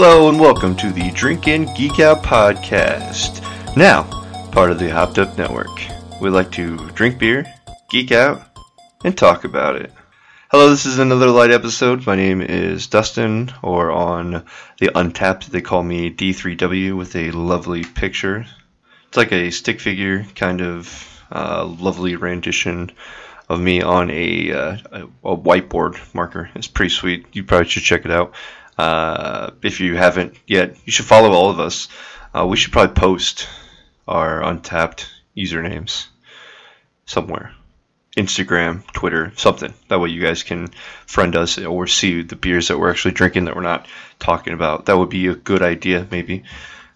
Hello and welcome to the Drinkin' Geek Out podcast, now part of the Hopped Up Network. We like to drink beer, geek out, and talk about it. Hello, this is another light episode. My name is Dustin, or on the Untappd they call me D3W with a lovely picture. It's like a stick figure kind of lovely rendition of me on a whiteboard marker. It's pretty sweet. You probably should check it out. If you haven't yet, you should follow all of us. We should probably post our Untappd usernames somewhere. Instagram, Twitter, something. That way you guys can friend us or see the beers that we're actually drinking that we're not talking about. That would be a good idea, maybe.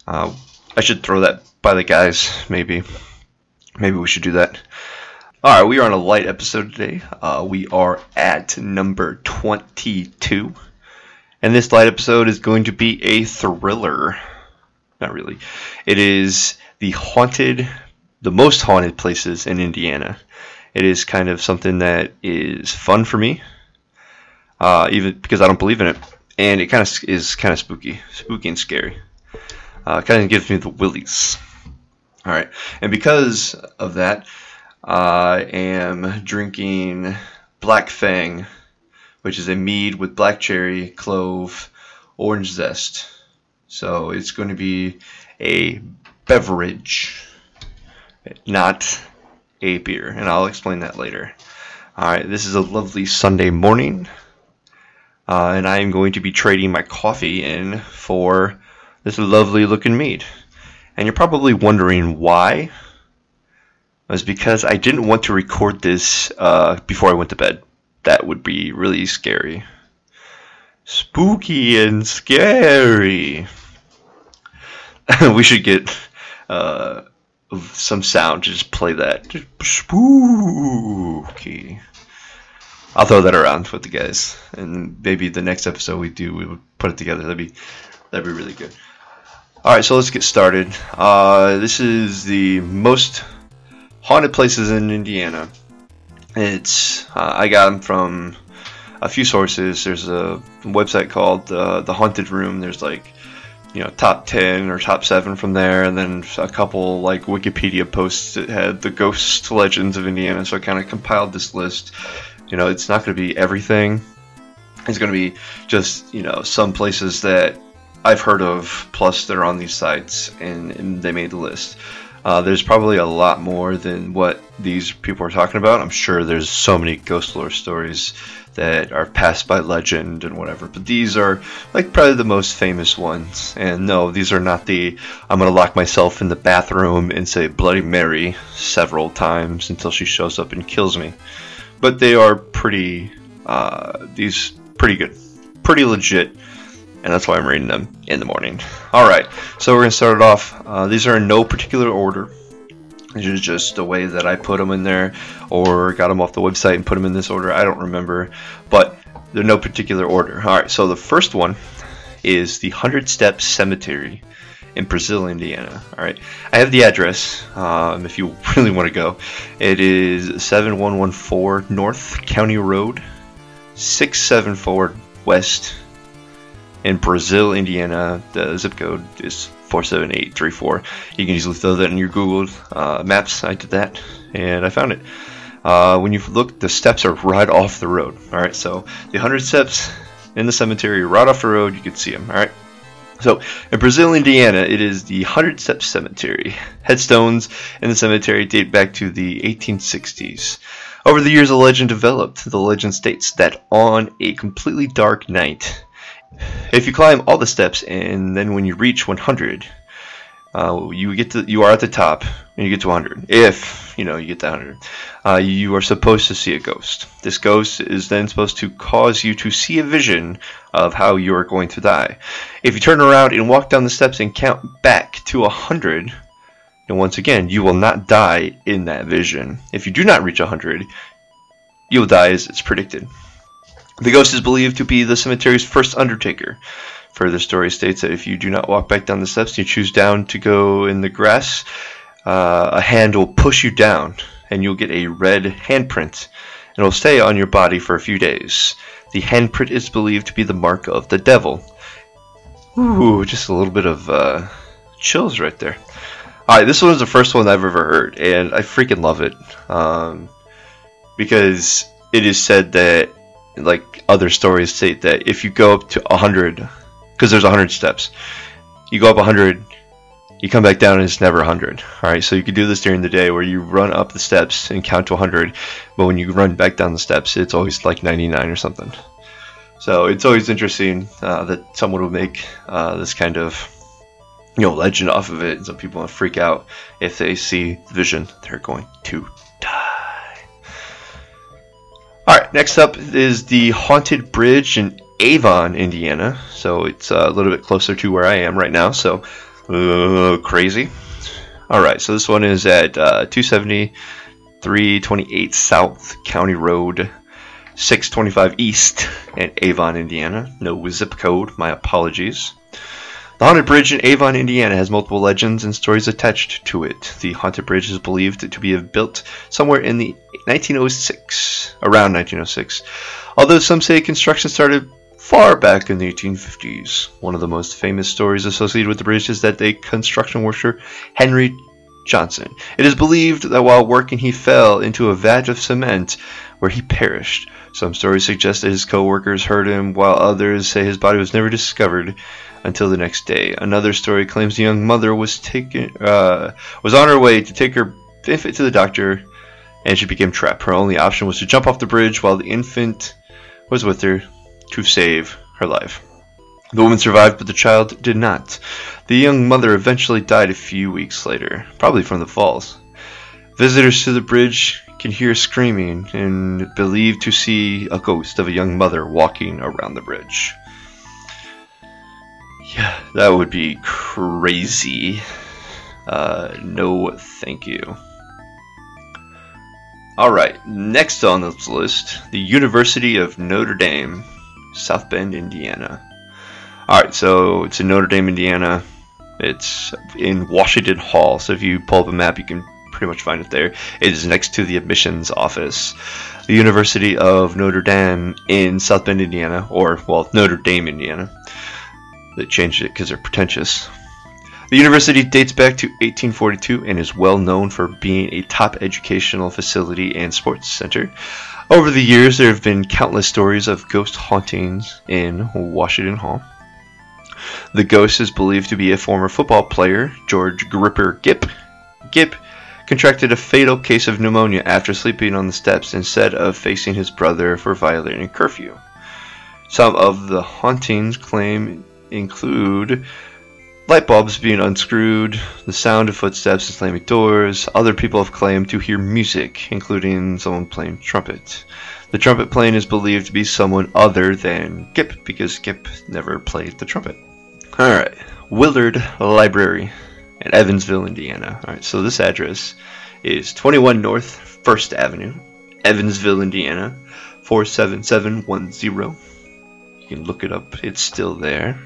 I should throw that by the guys, maybe. Maybe we should do that. Alright, we are on a light episode today. We are at number 22. And this light episode is going to be a thriller. Not really. It is the most haunted places in Indiana. It is kind of something that is fun for me, even because I don't believe in it, and it is kind of spooky and scary. It kind of gives me the willies. All right, and because of that, I am drinking Black Fang, which is a mead with black cherry, clove, orange zest. So it's going to be a beverage, not a beer, and I'll explain that later. Alright, this is a lovely Sunday morning, and I am going to be trading my coffee in for this lovely looking mead. And you're probably wondering why. It was because I didn't want to record this before I went to bed. That would be really scary. Spooky and scary. We should get some sound to just play that. Just spooky. I'll throw that around with the guys. And maybe the next episode we would put it together. That'd be really good. Alright, so let's get started. This is the most haunted places in Indiana. It's I got them from a few sources. There's a website called The Haunted Room. There's top 10 or top 7 from there, and then a couple Wikipedia posts that had the ghost legends of Indiana. So I kind of compiled this list. It's not going to be everything. It's going to be just some places that I've heard of, plus they're on these sites and they made the list. There's probably a lot more than what these people are talking about. I'm sure there's so many ghost lore stories that are passed by legend and whatever. But these are probably the most famous ones. And no, these are not the I'm going to lock myself in the bathroom and say Bloody Mary several times until she shows up and kills me. But they are pretty good, pretty legit. And that's why I'm reading them in the morning. Alright, so we're going to start it off. These are in no particular order. This is just the way that I put them in there, or got them off the website and put them in this order. I don't remember, but they're no particular order. Alright, so the first one is the 100 Steps Cemetery in Brazil, Indiana. Alright, I have the address if you really want to go. It is 7114 North County Road, 674 West, in Brazil, Indiana. The zip code is 47834. You can easily throw that in your Google Maps. I did that, and I found it. When you look, the steps are right off the road. All right, so the 100 steps in the cemetery, right off the road, you can see them. All right, so in Brazil, Indiana, it is the 100 Steps Cemetery. Headstones in the cemetery date back to the 1860s. Over the years, a legend developed. The legend states that on a completely dark night, if you climb all the steps, and then when you reach 100, you are at the top, and you get to 100. If you get to 100, you are supposed to see a ghost. This ghost is then supposed to cause you to see a vision of how you are going to die. If you turn around and walk down the steps and count back to 100, and once again, you will not die in that vision. If you do not reach 100, you will die as it's predicted. The ghost is believed to be the cemetery's first undertaker. Further story states that if you do not walk back down the steps and you choose down to go in the grass, a hand will push you down and you'll get a red handprint, and it'll stay on your body for a few days. The handprint is believed to be the mark of the devil. Ooh, just a little bit of chills right there. Alright, this one is the first one I've ever heard, and I freaking love it. Because it is said that, like other stories state, that if you go up to 100, because there's 100 steps, you go up 100, you come back down and it's never 100. Alright, so you could do this during the day where you run up the steps and count to 100, but when you run back down the steps, it's always like 99 or something. So it's always interesting that someone will make this kind of, you know, legend off of it. And some people will freak out if they see the vision. They're going to die. All right, next up is the Haunted Bridge in Avon, Indiana. So it's a little bit closer to where I am right now. So crazy. All right, so this one is at 27328 South County Road, 625 East in Avon, Indiana. No zip code, my apologies. The Haunted Bridge in Avon, Indiana has multiple legends and stories attached to it. The Haunted Bridge is believed to be built somewhere in the around 1906, although some say construction started far back in the 1850s. One of the most famous stories associated with the bridge is that the construction worker Henry Johnson. It is believed that while working he fell into a vat of cement where he perished. Some stories suggest that his co-workers heard him, while others say his body was never discovered until the next day. Another story claims the young mother was on her way to take her infant to the doctor, and she became trapped. Her only option was to jump off the bridge while the infant was with her to save her life. The woman survived, but the child did not. The young mother eventually died a few weeks later, probably from the falls. Visitors to the bridge can hear screaming and believe to see a ghost of a young mother walking around the bridge. Yeah, that would be crazy. No thank you. Alright, next on this list, the University of Notre Dame, South Bend, Indiana. Alright, so it's in Notre Dame, Indiana. It's in Washington Hall, so if you pull up a map, you can pretty much find it there. It is next to the admissions office. The University of Notre Dame in South Bend, Indiana, Notre Dame, Indiana. They changed it because they're pretentious. The university dates back to 1842 and is well known for being a top educational facility and sports center. Over the years, there have been countless stories of ghost hauntings in Washington Hall. The ghost is believed to be a former football player, George Gipp. Gipp contracted a fatal case of pneumonia after sleeping on the steps instead of facing his brother for violating curfew. Some of the hauntings claim include light bulbs being unscrewed, the sound of footsteps and slamming doors. Other people have claimed to hear music, including someone playing trumpet. The trumpet playing is believed to be someone other than Gipp, because Gipp never played the trumpet. Alright, Willard Library in Evansville, Indiana. Alright, so this address is 21 North 1st Avenue, Evansville, Indiana, 47710. You can look it up, it's still there.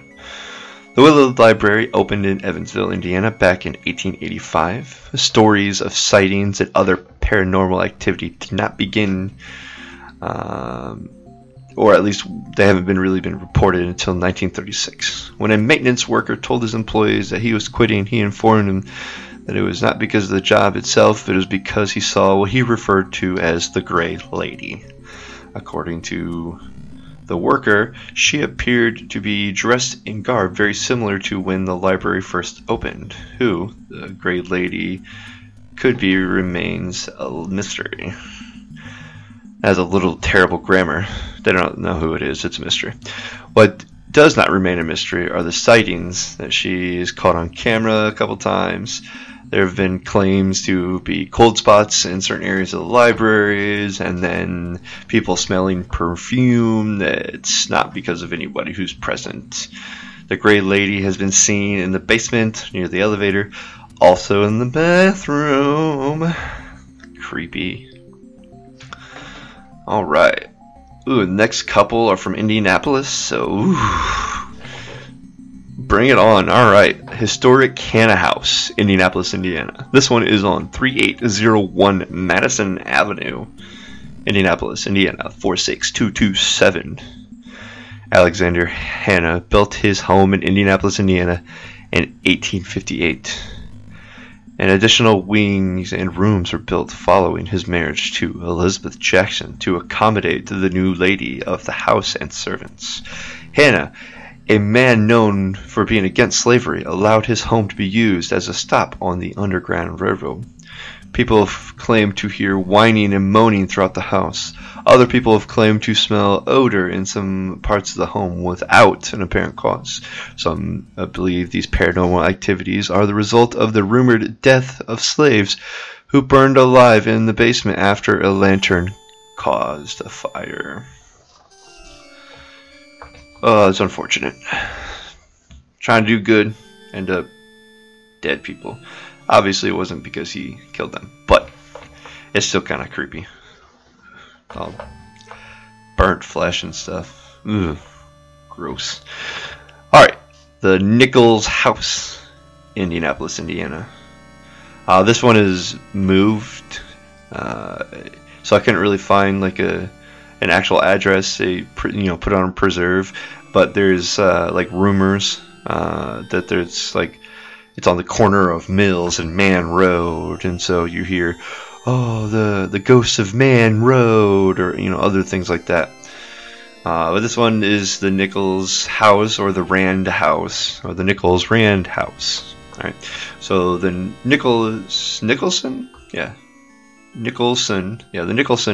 The Willard Library opened in Evansville, Indiana back in 1885. Stories of sightings and other paranormal activity did not begin, or at least they haven't been reported until 1936. When a maintenance worker told his employees that he was quitting, he informed them that it was not because of the job itself, it was because he saw what he referred to as the Gray Lady. According to the worker, she appeared to be dressed in garb very similar to when the library first opened. Who the Gray Lady could be remains a mystery. That has a little terrible grammar. They don't know who it is. It's a mystery. What does not remain a mystery are the sightings that she is caught on camera a couple times. There have been claims to be cold spots in certain areas of the libraries, and then people smelling perfume that's not because of anybody who's present. The Gray Lady has been seen in the basement, near the elevator, also in the bathroom. Creepy. Alright. Ooh, the next couple are from Indianapolis, so bring it on. All right. Historic Hannah House, Indianapolis, Indiana. This one is on 3801 Madison Avenue, Indianapolis, Indiana, 46227. Alexander Hannah built his home in Indianapolis, Indiana in 1858. And additional wings and rooms were built following his marriage to Elizabeth Jackson to accommodate the new lady of the house and servants. Hannah, a man known for being against slavery, allowed his home to be used as a stop on the Underground Railroad. People have claimed to hear whining and moaning throughout the house. Other people have claimed to smell odor in some parts of the home without an apparent cause. Some believe these paranormal activities are the result of the rumored death of slaves who burned alive in the basement after a lantern caused a fire. Oh, it's unfortunate. Trying to do good, end up dead people. Obviously, it wasn't because he killed them, but it's still kind of creepy. All burnt flesh and stuff. Ugh, gross. Alright, the Nichols House, Indianapolis, Indiana. This one is moved, so I couldn't really find like an actual address. They put on preserve, but there's rumors that there's it's on the corner of Mills and Man Road, and so you hear, oh, the ghosts of Man Road, or other things like that. But this one is the Nichols House, or the Rand House, or the Nichols Rand House. All right. So the Nicholson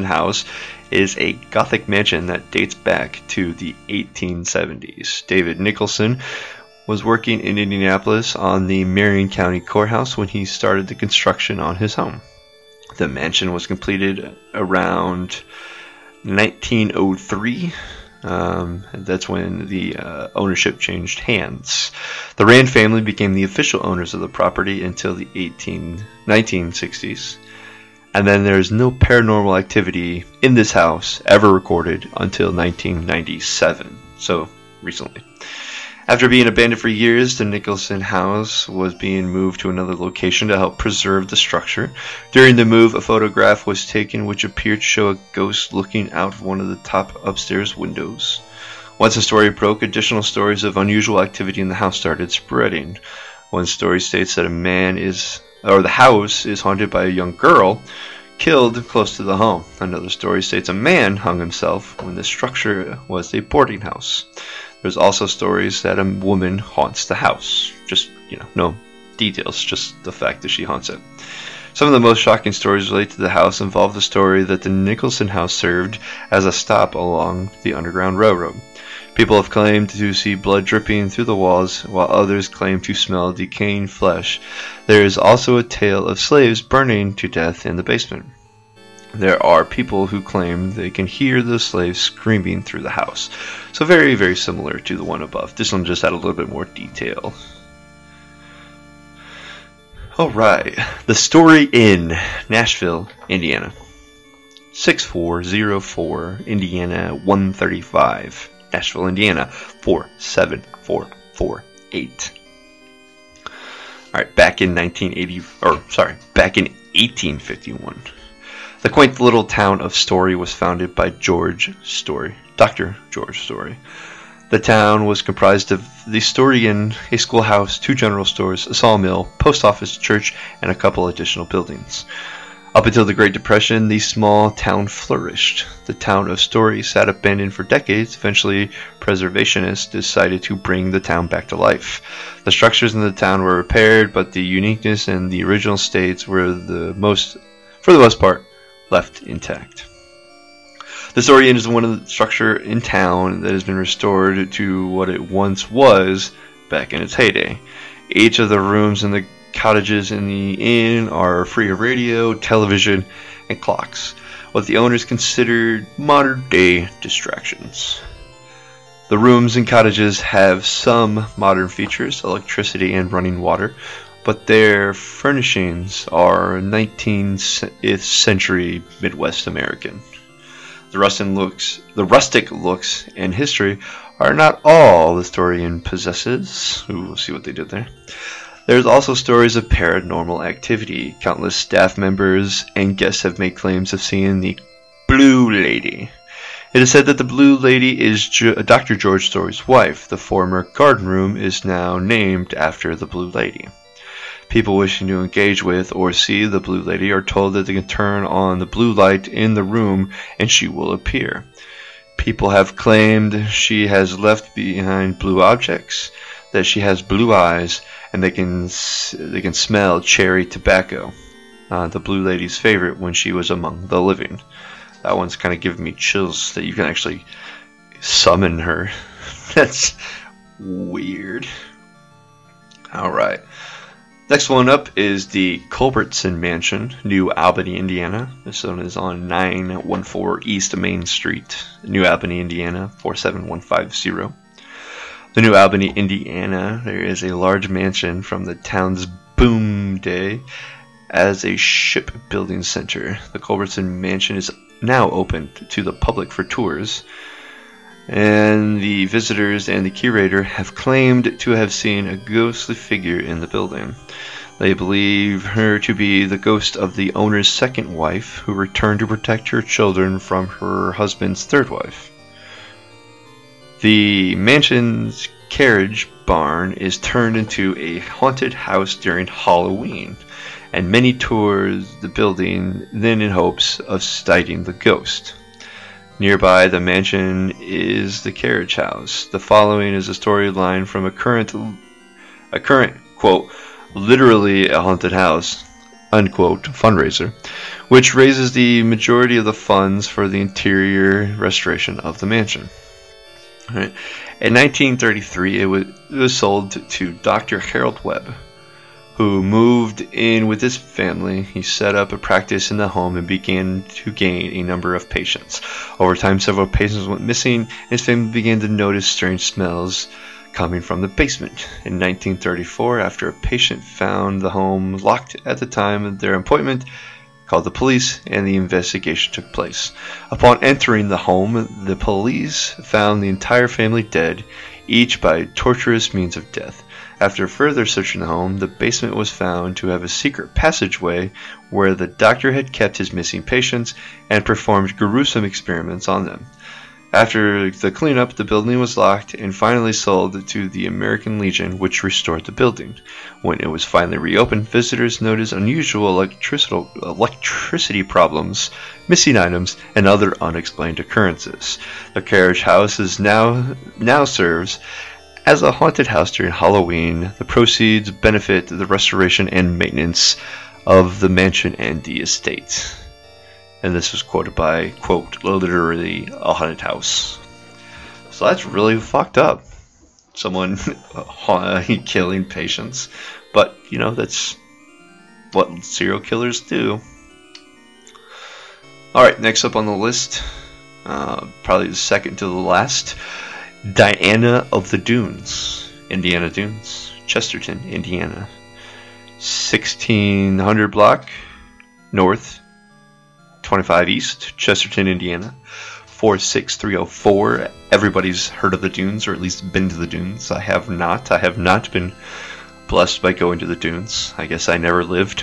House is a Gothic mansion that dates back to the 1870s. David Nicholson was working in Indianapolis on the Marion County Courthouse when he started the construction on his home. The mansion was completed around 1903. That's when the ownership changed hands. The Rand family became the official owners of the property until the 1960s. And then there's no paranormal activity in this house ever recorded until 1997. So, recently. After being abandoned for years, the Nicholson House was being moved to another location to help preserve the structure. During the move, a photograph was taken which appeared to show a ghost looking out of one of the top upstairs windows. Once the story broke, additional stories of unusual activity in the house started spreading. One story states that the house is haunted by a young girl killed close to the home. Another story states a man hung himself when the structure was a boarding house. There's also stories that a woman haunts the house. Just, no details, just the fact that she haunts it. Some of the most shocking stories related to the house involve the story that the Nicholson House served as a stop along the Underground Railroad. People have claimed to see blood dripping through the walls, while others claim to smell decaying flesh. There is also a tale of slaves burning to death in the basement. There are people who claim they can hear the slaves screaming through the house. So very, very similar to the one above. This one just had a little bit more detail. Alright, the Story Inn, Nashville, Indiana. 6404 Indiana 135, Nashville, Indiana, 47448. Alright, back in 1851. The quaint little town of Story was founded by Dr. George Story. The town was comprised of the Story Inn, a schoolhouse, two general stores, a sawmill, post office, church, and a couple additional buildings. Up until the Great Depression, the small town flourished. The town of Story sat abandoned for decades. Eventually, preservationists decided to bring the town back to life. The structures in the town were repaired, but the uniqueness and the original states were for the most part, left intact. The Story Inn is one of the structure in town that has been restored to what it once was back in its heyday. Each of the rooms in the cottages in the inn are free of radio, television, and clocks, what the owners considered modern-day distractions. The rooms and cottages have some modern features, electricity and running water, but their furnishings are 19th century Midwest American. The rustic looks and history are not all the Story Inn possesses. Ooh, we'll see what they did there. There's also stories of paranormal activity. Countless staff members and guests have made claims of seeing the Blue Lady, It is said that the Blue Lady is Dr. George Story's wife. The former garden room is now named after the Blue Lady. People wishing to engage with or see the Blue Lady are told that they can turn on the blue light in the room and she will appear. People have claimed she has left behind blue objects, that she has blue eyes, and they can smell cherry tobacco. The Blue Lady's favorite when she was among the living. That one's kind of giving me chills that you can actually summon her. That's weird. All right. Next one up is the Culbertson Mansion, New Albany, Indiana. This one is on 914 East Main Street, New Albany, Indiana, 47150. The New Albany, Indiana, there is a large mansion from the town's boom day as a shipbuilding center. The Culbertson Mansion is now open to the public for tours, and the visitors and the curator have claimed to have seen a ghostly figure in the building. They believe her to be the ghost of the owner's second wife, who returned to protect her children from her husband's third wife. The mansion's carriage barn is turned into a haunted house during Halloween, and many tours the building then in hopes of sighting the ghost. Nearby the mansion is the carriage house. The following is a storyline from a current quote, literally a haunted house, unquote, fundraiser, which raises the majority of the funds for the interior restoration of the mansion. All right. In 1933, it was sold to Dr. Harold Webb, who moved in with his family. He set up a practice in the home and began to gain a number of patients. Over time, several patients went missing, and his family began to notice strange smells coming from the basement. In 1934, after a patient found the home locked at the time of their appointment, called the police, and the investigation took place. Upon entering the home, the police found the entire family dead, each by torturous means of death. After further searching the home, the basement was found to have a secret passageway where the doctor had kept his missing patients and performed gruesome experiments on them. After the cleanup, the building was locked and finally sold to the American Legion, which restored the building. When it was finally reopened, visitors noticed unusual electricity problems, missing items, and other unexplained occurrences. The carriage house is now serves as a haunted house during Halloween. The proceeds benefit the restoration and maintenance of the mansion and the estate. And this was quoted by, quote, literally a haunted house. So that's really fucked up. Someone killing patients. But, you know, that's what serial killers do. Alright, next up on the list, probably the second to the last, Diana of the Dunes, Indiana Dunes, Chesterton, Indiana, 1600 block north, 25 east, Chesterton, Indiana, 46304. Everybody's heard of the dunes, or at least been to the dunes. I have not. I have not been blessed by going to the dunes. I guess I never lived.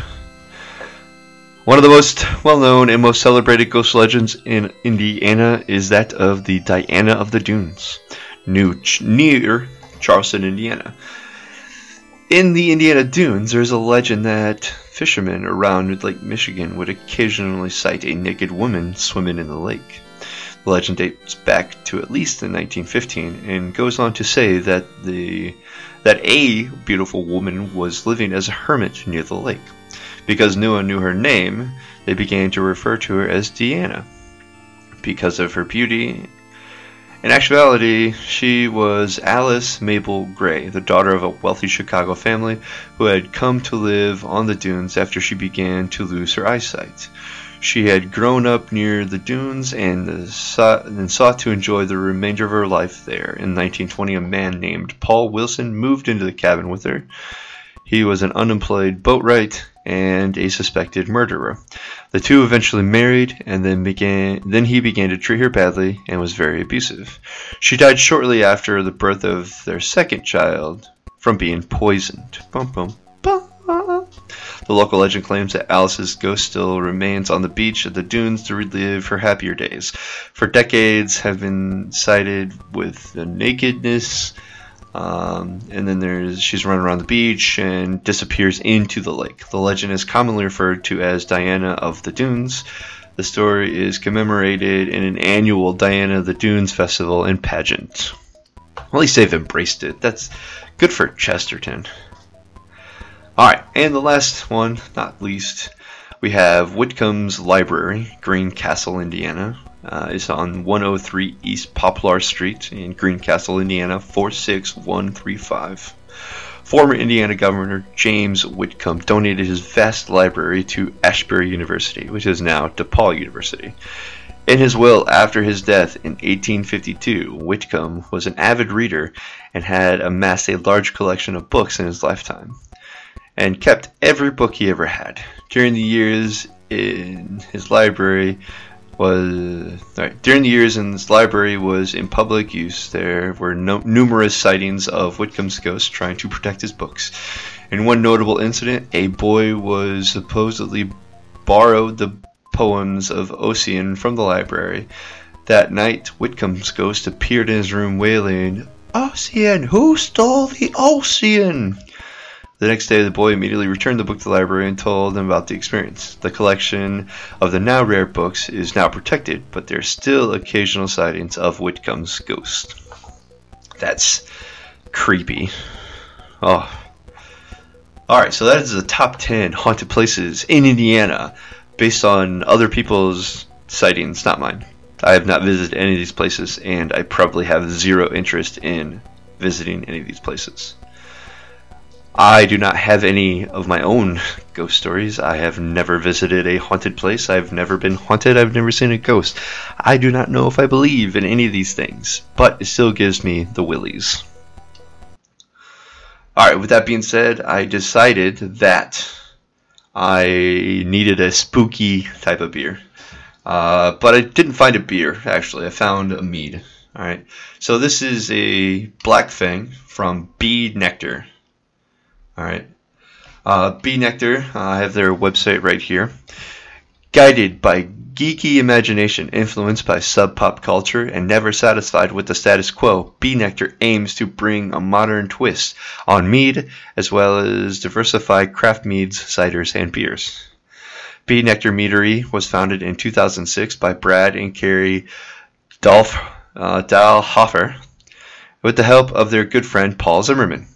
One of the most well-known and most celebrated ghost legends in Indiana is that of the Diana of the Dunes, near Charleston, Indiana. In the Indiana Dunes, there is a legend that fishermen around Lake Michigan would occasionally sight a naked woman swimming in the lake. The legend dates back to at least the 1915 and goes on to say that a beautiful woman was living as a hermit near the lake. Because no one knew her name, they began to refer to her as Diana because of her beauty. In actuality, she was Alice Mabel Gray, the daughter of a wealthy Chicago family who had come to live on the dunes after she began to lose her eyesight. She had grown up near the dunes and sought to enjoy the remainder of her life there. In 1920, a man named Paul Wilson moved into the cabin with her. He was an unemployed boatwright and a suspected murderer. The two eventually married, and then he began to treat her badly and was very abusive. She died shortly after the birth of their second child from being poisoned. Bum, bum, bum. The local legend claims that Alice's ghost still remains on the beach at the dunes to relive her happier days. For decades have been cited with the nakedness, and then she's running around the beach and disappears into the lake. The legend is commonly referred to as Diana of the Dunes. The story is commemorated in an annual Diana of the Dunes festival and pageant. At least they've embraced it. That's good for Chesterton. Alright, and the last one, not least, we have Whitcomb's Library, Greencastle, Indiana. It's on 103 East Poplar Street in Greencastle, Indiana, 46135. Former Indiana Governor James Whitcomb donated his vast library to Ashbury University, which is now DePaul University. In his will, after his death in 1852, Whitcomb was an avid reader and had amassed a large collection of books in his lifetime, and kept every book he ever had. During the years in his library was in public use, there were numerous sightings of Whitcomb's ghost trying to protect his books. In one notable incident, a boy was supposedly borrowed the poems of Ossian from the library. That night, Whitcomb's ghost appeared in his room wailing, "Ossian, who stole the Ossian?" The next day, the boy immediately returned the book to the library and told them about the experience. The collection of the now rare books is now protected, but there are still occasional sightings of Whitcomb's ghost. That's creepy. Oh. Alright, so that is the top 10 haunted places in Indiana, based on other people's sightings, not mine. I have not visited any of these places, and I probably have zero interest in visiting any of these places. I do not have any of my own ghost stories. I have never visited a haunted place. I've never been haunted. I've never seen a ghost. I do not know if I believe in any of these things, but it still gives me the willies. Alright, with that being said, I decided that I needed a spooky type of beer. But I didn't find a beer, actually. I found a mead. Alright, so this is a Black Fang from B. Nektar. Alright, B. Nektar, I have their website right here. Guided by geeky imagination, influenced by sub-pop culture, and never satisfied with the status quo, B. Nektar aims to bring a modern twist on mead, as well as diversify craft meads, ciders, and beers. B. Nektar Meadery was founded in 2006 by Brad and Carrie Dolph, with the help of their good friend Paul Zimmerman.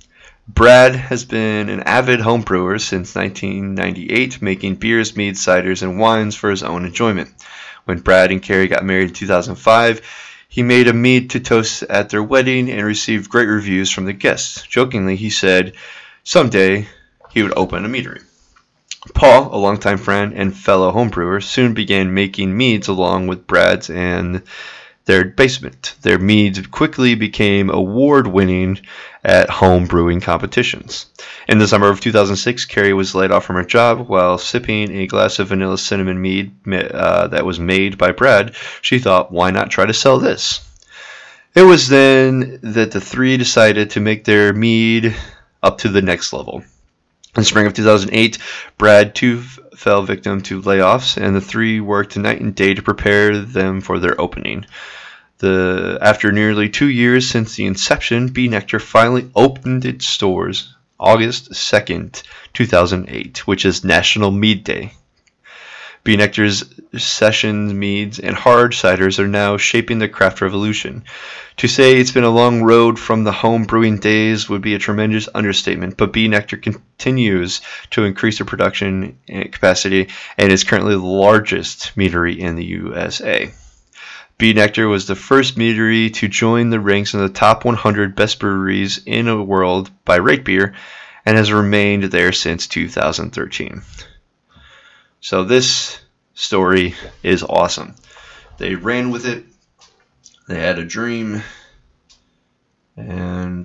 Brad has been an avid home brewer since 1998, making beers, meads, ciders, and wines for his own enjoyment. When Brad and Carrie got married in 2005, he made a mead to toast at their wedding and received great reviews from the guests. Jokingly, he said someday he would open a meadery. Paul, a longtime friend and fellow homebrewer, soon began making meads along with Brad's and their basement. Their meads quickly became award-winning at home brewing competitions. In the summer of 2006, Carrie was laid off from her job. While sipping a glass of vanilla cinnamon mead that was made by Brad, she thought, why not try to sell this? It was then that the three decided to make their mead up to the next level. In spring of 2008, Brad too fell victim to layoffs, and the three worked night and day to prepare them for their opening. After nearly 2 years since the inception, B. Nektar finally opened its doors August 2nd, 2008, which is National Mead Day. B. Nektar's sessions, meads, and hard ciders are now shaping the craft revolution. To say it's been a long road from the home brewing days would be a tremendous understatement, but B. Nektar continues to increase their production capacity and is currently the largest meadery in the USA. B. Nektar was the first meadery to join the ranks in the top 100 best breweries in the world by rate beer and has remained there since 2013. So this story is awesome. They ran with it. They had a dream and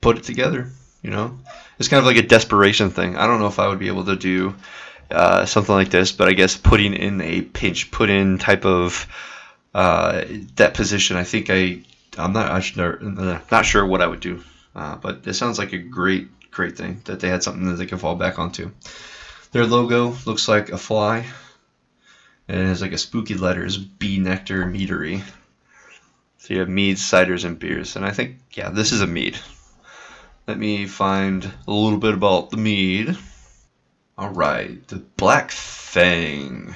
put it together, you know. It's kind of like a desperation thing. I don't know if I would be able to do something like this, but I guess putting in a pinch, put in type of that position, I think I'm not sure what I would do. But it sounds like a great, great thing that they had something that they could fall back onto. Their logo looks like a fly. And it has like a spooky letters, B. Nektar Meadery. So you have meads, ciders, and beers. And I think, yeah, this is a mead. Let me find a little bit about the mead. All right, the Black Fang.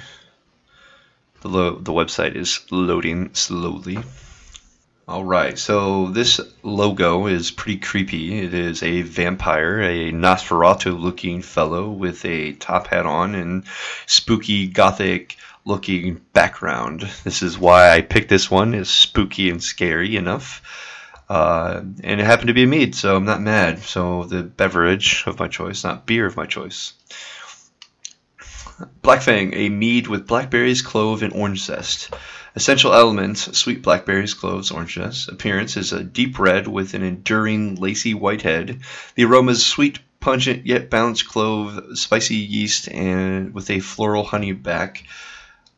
The website is loading slowly. All right, so this logo is pretty creepy. It is a vampire, a Nosferatu-looking fellow with a top hat on and spooky gothic-looking background. This is why I picked this one. It's spooky and scary enough. And it happened to be a mead, so I'm not mad. So the beverage of my choice, not beer of my choice. Black Fang, a mead with blackberries, clove, and orange zest. Essential elements, sweet blackberries, cloves, orange zest. Appearance is a deep red with an enduring lacy white head. The aroma is sweet, pungent, yet balanced clove, spicy yeast, and with a floral honey back.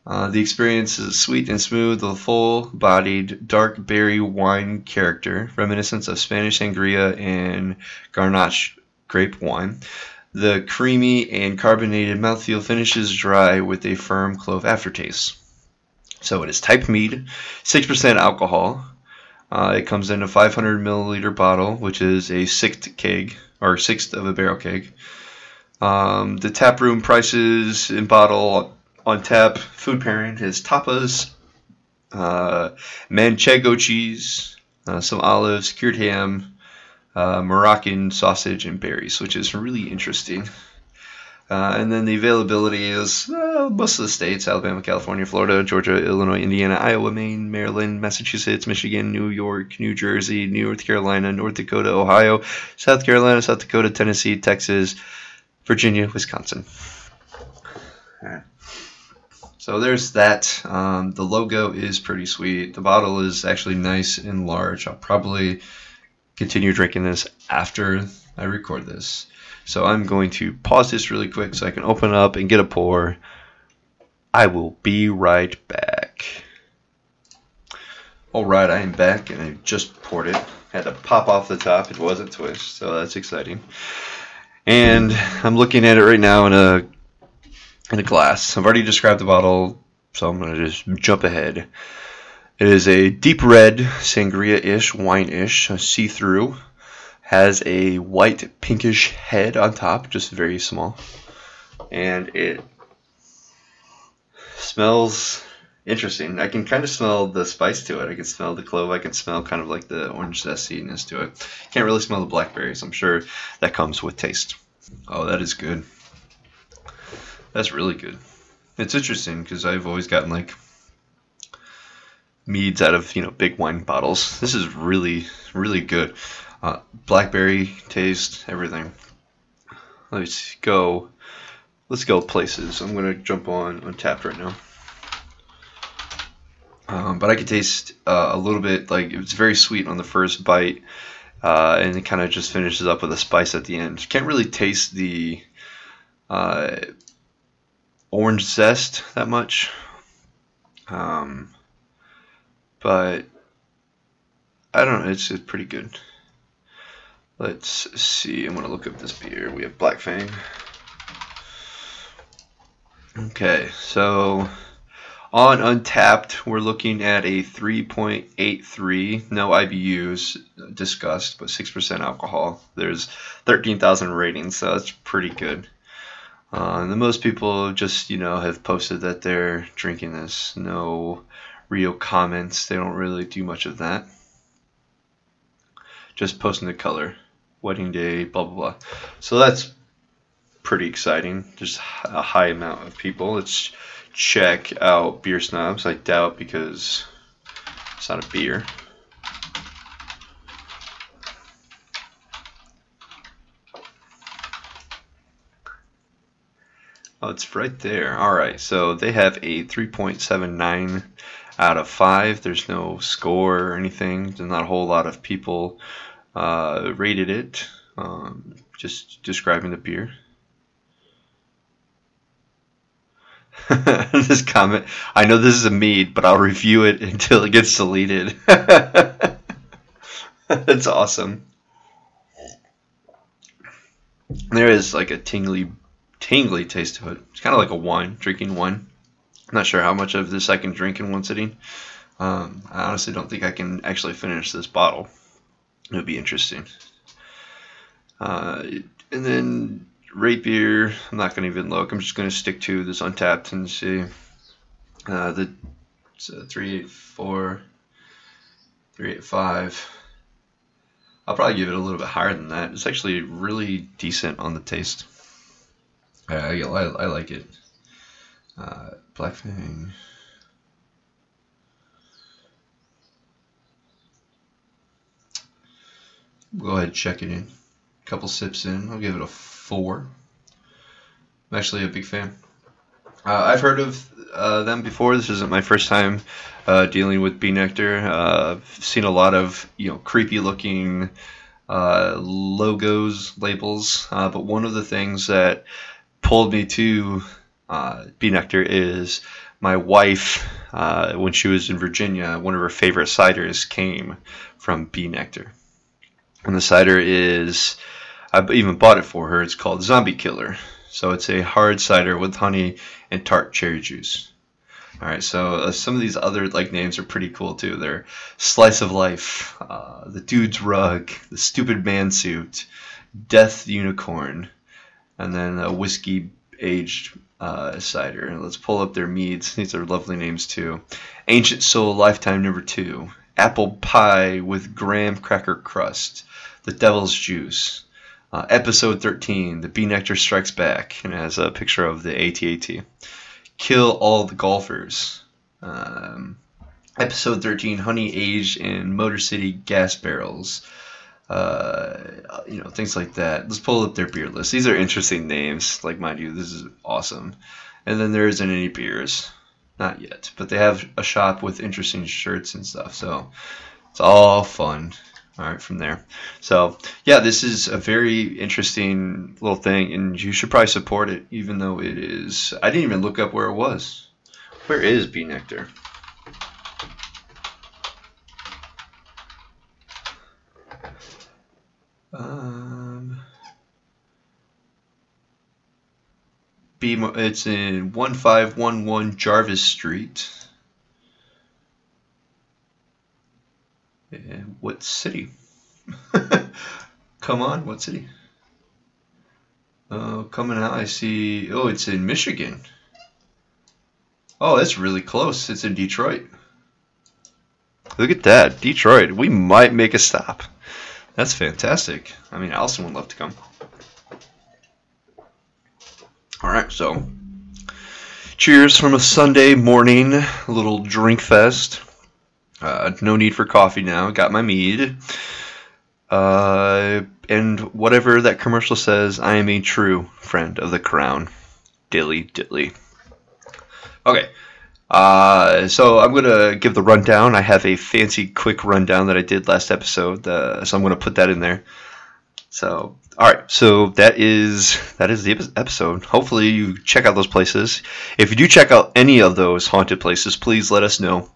The experience is sweet and smooth with a full-bodied, dark berry wine character, reminiscent of Spanish sangria and Grenache grape wine. The creamy and carbonated mouthfeel finishes dry with a firm clove aftertaste. So it is type mead, 6% alcohol. It comes in a 500 milliliter bottle, which is a sixth of a barrel keg. The taproom prices in bottle... Untappd food pairing is tapas, manchego cheese, some olives, cured ham, Moroccan sausage, and berries, which is really interesting. And then the availability is most of the states: Alabama, California, Florida, Georgia, Illinois, Indiana, Iowa, Maine, Maryland, Massachusetts, Michigan, New York, New Jersey, North Carolina, North Dakota, Ohio, South Carolina, South Dakota, Tennessee, Texas, Virginia, Wisconsin. All right. So there's that. The logo is pretty sweet. The bottle is actually nice and large. I'll probably continue drinking this after I record this. So I'm going to pause this really quick so I can open up and get a pour. I will be right back. All right, I am back, and I just poured it. Had to pop off the top. It was a twist, so that's exciting. And I'm looking at it right now in a glass. I've already described the bottle, so I'm going to just jump ahead. It is a deep red, sangria-ish, wine-ish, see-through. Has a white, pinkish head on top, just very small. And it smells interesting. I can kind of smell the spice to it. I can smell the clove. I can smell kind of like the orange zestiness to it. Can't really smell the blackberries. I'm sure that comes with taste. Oh, that is good. That's really good. It's interesting because I've always gotten like meads out of, big wine bottles. This is really, really good. Blackberry taste, everything. Let's go places. I'm going to jump on Untappd right now. But I could taste a little bit, like it's very sweet on the first bite. And it kind of just finishes up with a spice at the end. Can't really taste the... orange zest that much, but I don't know, it's pretty good. Let's see, I'm going to look up this beer. We have Black Fang. Okay, so on Untappd, we're looking at a 3.83, no IBUs discussed, but 6% alcohol. There's 13,000 ratings, so that's pretty good. And most people just, have posted that they're drinking this. No real comments. They don't really do much of that. Just posting the color. Wedding day, blah, blah, blah. So that's pretty exciting. Just a high amount of people. Let's check out Beer Snobs. I doubt because it's not a beer. Oh, it's right there. All right, so they have a 3.79 out of 5. There's no score or anything. There's not a whole lot of people rated it. Just describing the beer. This comment, I know this is a mead, but I'll review it until it gets deleted. That's awesome. There is like a tingly tingly taste to it. It's kind of like a wine, drinking wine. I'm not sure how much of this I can drink in one sitting. I honestly don't think I can actually finish this bottle. It would be interesting. And then rate beer, I'm not going to even look. I'm just going to stick to this Untappd and see. The 384, 385. I'll probably give it a little bit higher than that. It's actually really decent on the taste. I like it. Black Fang. We'll go ahead and check it in. A couple sips in. I'll give it a 4. I'm actually a big fan. I've heard of them before. This isn't my first time dealing with B. Nektar. I've seen a lot of creepy-looking logos, labels. But one of the things that pulled me to B. Nektar is my wife, when she was in Virginia, one of her favorite ciders came from B. Nektar. And the cider is, I even bought it for her, it's called Zombie Killer. So it's a hard cider with honey and tart cherry juice. All right, so some of these other names are pretty cool too. They're Slice of Life, The Dude's Rug, The Stupid Man Suit, Death Unicorn, and then a whiskey aged cider. And let's pull up their meads. These are lovely names too. Ancient Soul Lifetime Number 2, Apple Pie with Graham Cracker Crust, The Devil's Juice. Episode 13, The B. Nektar Strikes Back, and it has a picture of the AT-AT. Kill All the Golfers. Episode 13, Honey Aged in Motor City Gas Barrels. Things like that. Let's pull up their beer list. These are interesting names. Mind you, this is awesome. And then there isn't any beers. Not yet. But they have a shop with interesting shirts and stuff, so it's all fun. All right, from there. So, yeah, this is a very interesting little thing, and you should probably support it, even though it is... I didn't even look up where it was. Where is B. Nektar? It's in 1511 Jarvis Street. What city? Come on, what city? Coming out, I see... Oh, it's in Michigan. Oh, that's really close. It's in Detroit. Look at that, Detroit. We might make a stop. That's fantastic. I mean, Allison would love to come. All right, so... Cheers from a Sunday morning little drink fest. No need for coffee now. Got my mead. And whatever that commercial says, I am a true friend of the crown. Dilly dilly. Okay. So I'm going to give the rundown. I have a fancy quick rundown that I did last episode. So I'm going to put that in there. So, all right. So that is the episode. Hopefully you check out those places. If you do check out any of those haunted places, please let us know.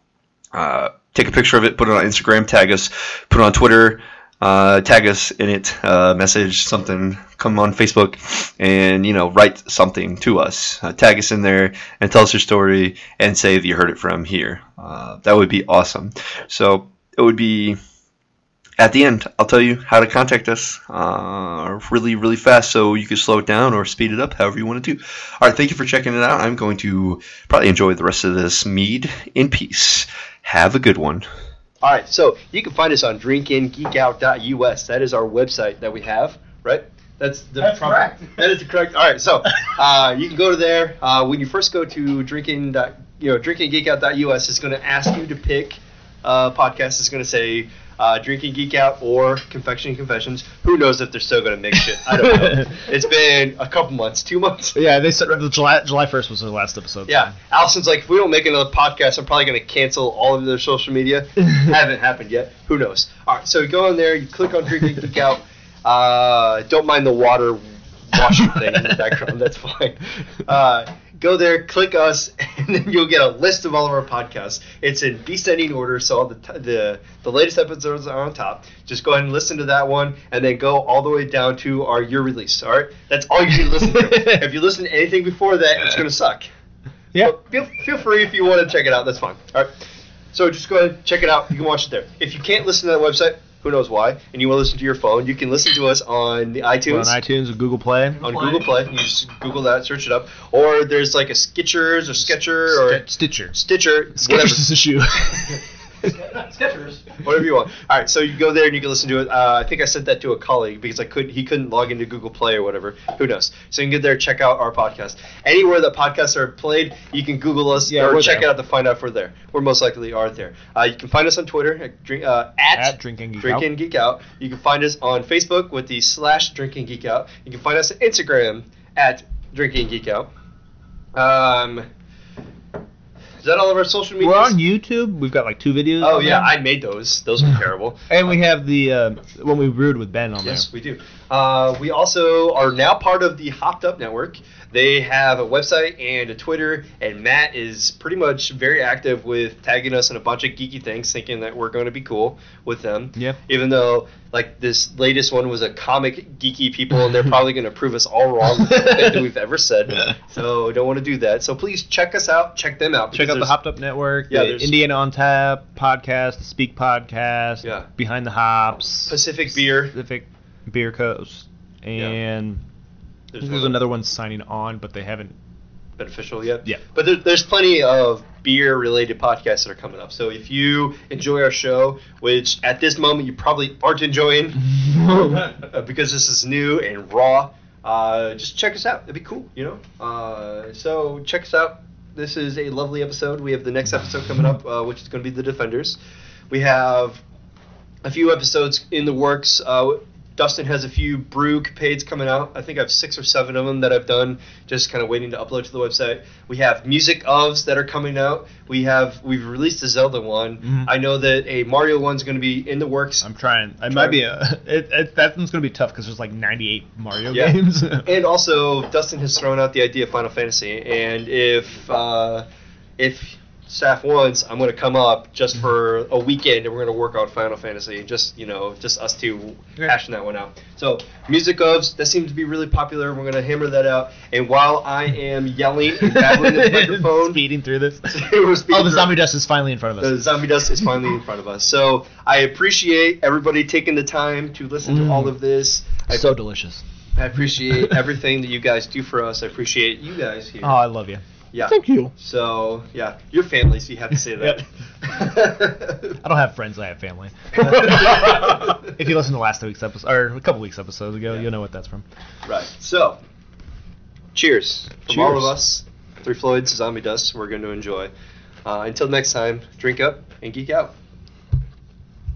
Take a picture of it, put it on Instagram, tag us, put it on Twitter, tag us in it, message something, come on Facebook, and, write something to us. Tag us in there and tell us your story and say that you heard it from here. That would be awesome. So it would be, at the end, I'll tell you how to contact us really, really fast, so you can slow it down or speed it up, however you want to do. All right, thank you for checking it out. I'm going to probably enjoy the rest of this mead in peace. Have a good one. All right, so you can find us on drinkingeekout.us. That is our website that we have, right? That's correct. That is the correct. All right, so you can go to there. When you first go to drinkingeekout.us, it's going to ask you to pick a podcast. It's going to say Drinking Geek Out or Confectioning Confessions. Who knows if they're still going to make shit? I don't know. It's been a couple months, 2 months. Yeah, they said July 1st was their last episode. Yeah. Allison's like, if we don't make another podcast, I'm probably going to cancel all of their social media. Haven't happened yet. Who knows? All right, so you go on there, you click on Drinking Geek Out. Don't mind the water Washington in the background. That's fine. Go there, click us, and then you'll get a list of all of our podcasts. It's in descending order, so all the latest episodes are on top. Just go ahead and listen to that one, and then go all the way down to our year release. All right, that's all you need to listen to. If you listen to anything before that, it's gonna suck. Yeah. Feel free if you want to check it out. That's fine. All right. So just go ahead and check it out. You can watch it there. If you can't listen to that website, who knows why, and you want to listen to your phone, you can listen to us on the iTunes. On iTunes or Google Play. You just Google that, search it up. Or there's like a Skechers or Sketcher or... Stitcher. Stitcher. Skechers is a shoe. Skechers. Whatever you want. All right, so you go there and you can listen to it. I think I sent that to a colleague because he couldn't log into Google Play or whatever. Who knows? So you can get there, check out our podcast. Anywhere that podcasts are played, you can Google us or check it out to find out if we're there. We're most likely are there. You can find us on Twitter at Drinkin' Geek Out. You can find us on Facebook with the /Drinkin' Geek Out. You can find us on Instagram at Drinkin' Geek Out. Is that all of our social media? We're on YouTube. We've got like 2 videos. Oh, yeah. I made those. Those were terrible. And we have the one we brewed with Ben on there. Yes, we do. We also are now part of the Hopped Up Network. They have a website and a Twitter, and Matt is pretty much very active with tagging us in a bunch of geeky things, thinking that we're going to be cool with them. Yeah. Even though like this latest one was a comic geeky people, and they're probably going to prove us all wrong with anything we've ever said. Yeah. So don't want to do that. So please check us out. Check them out. Check out the Hopped Up Network, the Indiana Untappd podcast, the Speak podcast, Behind the Hops, Pacific Beer Coast, and there's another one signing on, but they haven't been official yet. Yeah. But there's plenty of beer-related podcasts that are coming up. So if you enjoy our show, which at this moment you probably aren't enjoying because this is new and raw, just check us out. It'd be cool, you know? So check us out. This is a lovely episode. We have the next episode coming up, which is going to be The Defenders. We have a few episodes in the works. Dustin has a few brew capades coming out. I think I have 6 or 7 of them that I've done, just kind of waiting to upload to the website. We have music ofs that are coming out. We've released a Zelda one. Mm-hmm. I know that a Mario one's going to be in the works. I'm trying. That one's going to be tough because there's like 98 Mario games. And also, Dustin has thrown out the idea of Final Fantasy. And if staff wants, I'm going to come up just for a weekend, and we're going to work on Final Fantasy. Just us two hashing that one out. So music ofs, that seems to be really popular. We're going to hammer that out. And while I am yelling and babbling the microphone, speeding through this, the zombie dust is finally in front of us. So I appreciate everybody taking the time to listen to all of this. So delicious. I appreciate everything that you guys do for us. I appreciate you guys here. Oh, I love you. Yeah. Thank you. So, yeah, your family, so you have to say that. I don't have friends, I have family. If you listen to last week's episode, or a couple weeks episodes ago, you'll know what that's from. Right. So, cheers. From all of us, 3 Floyds, Zombie Dust, we're going to enjoy. Until next time, drink up and geek out.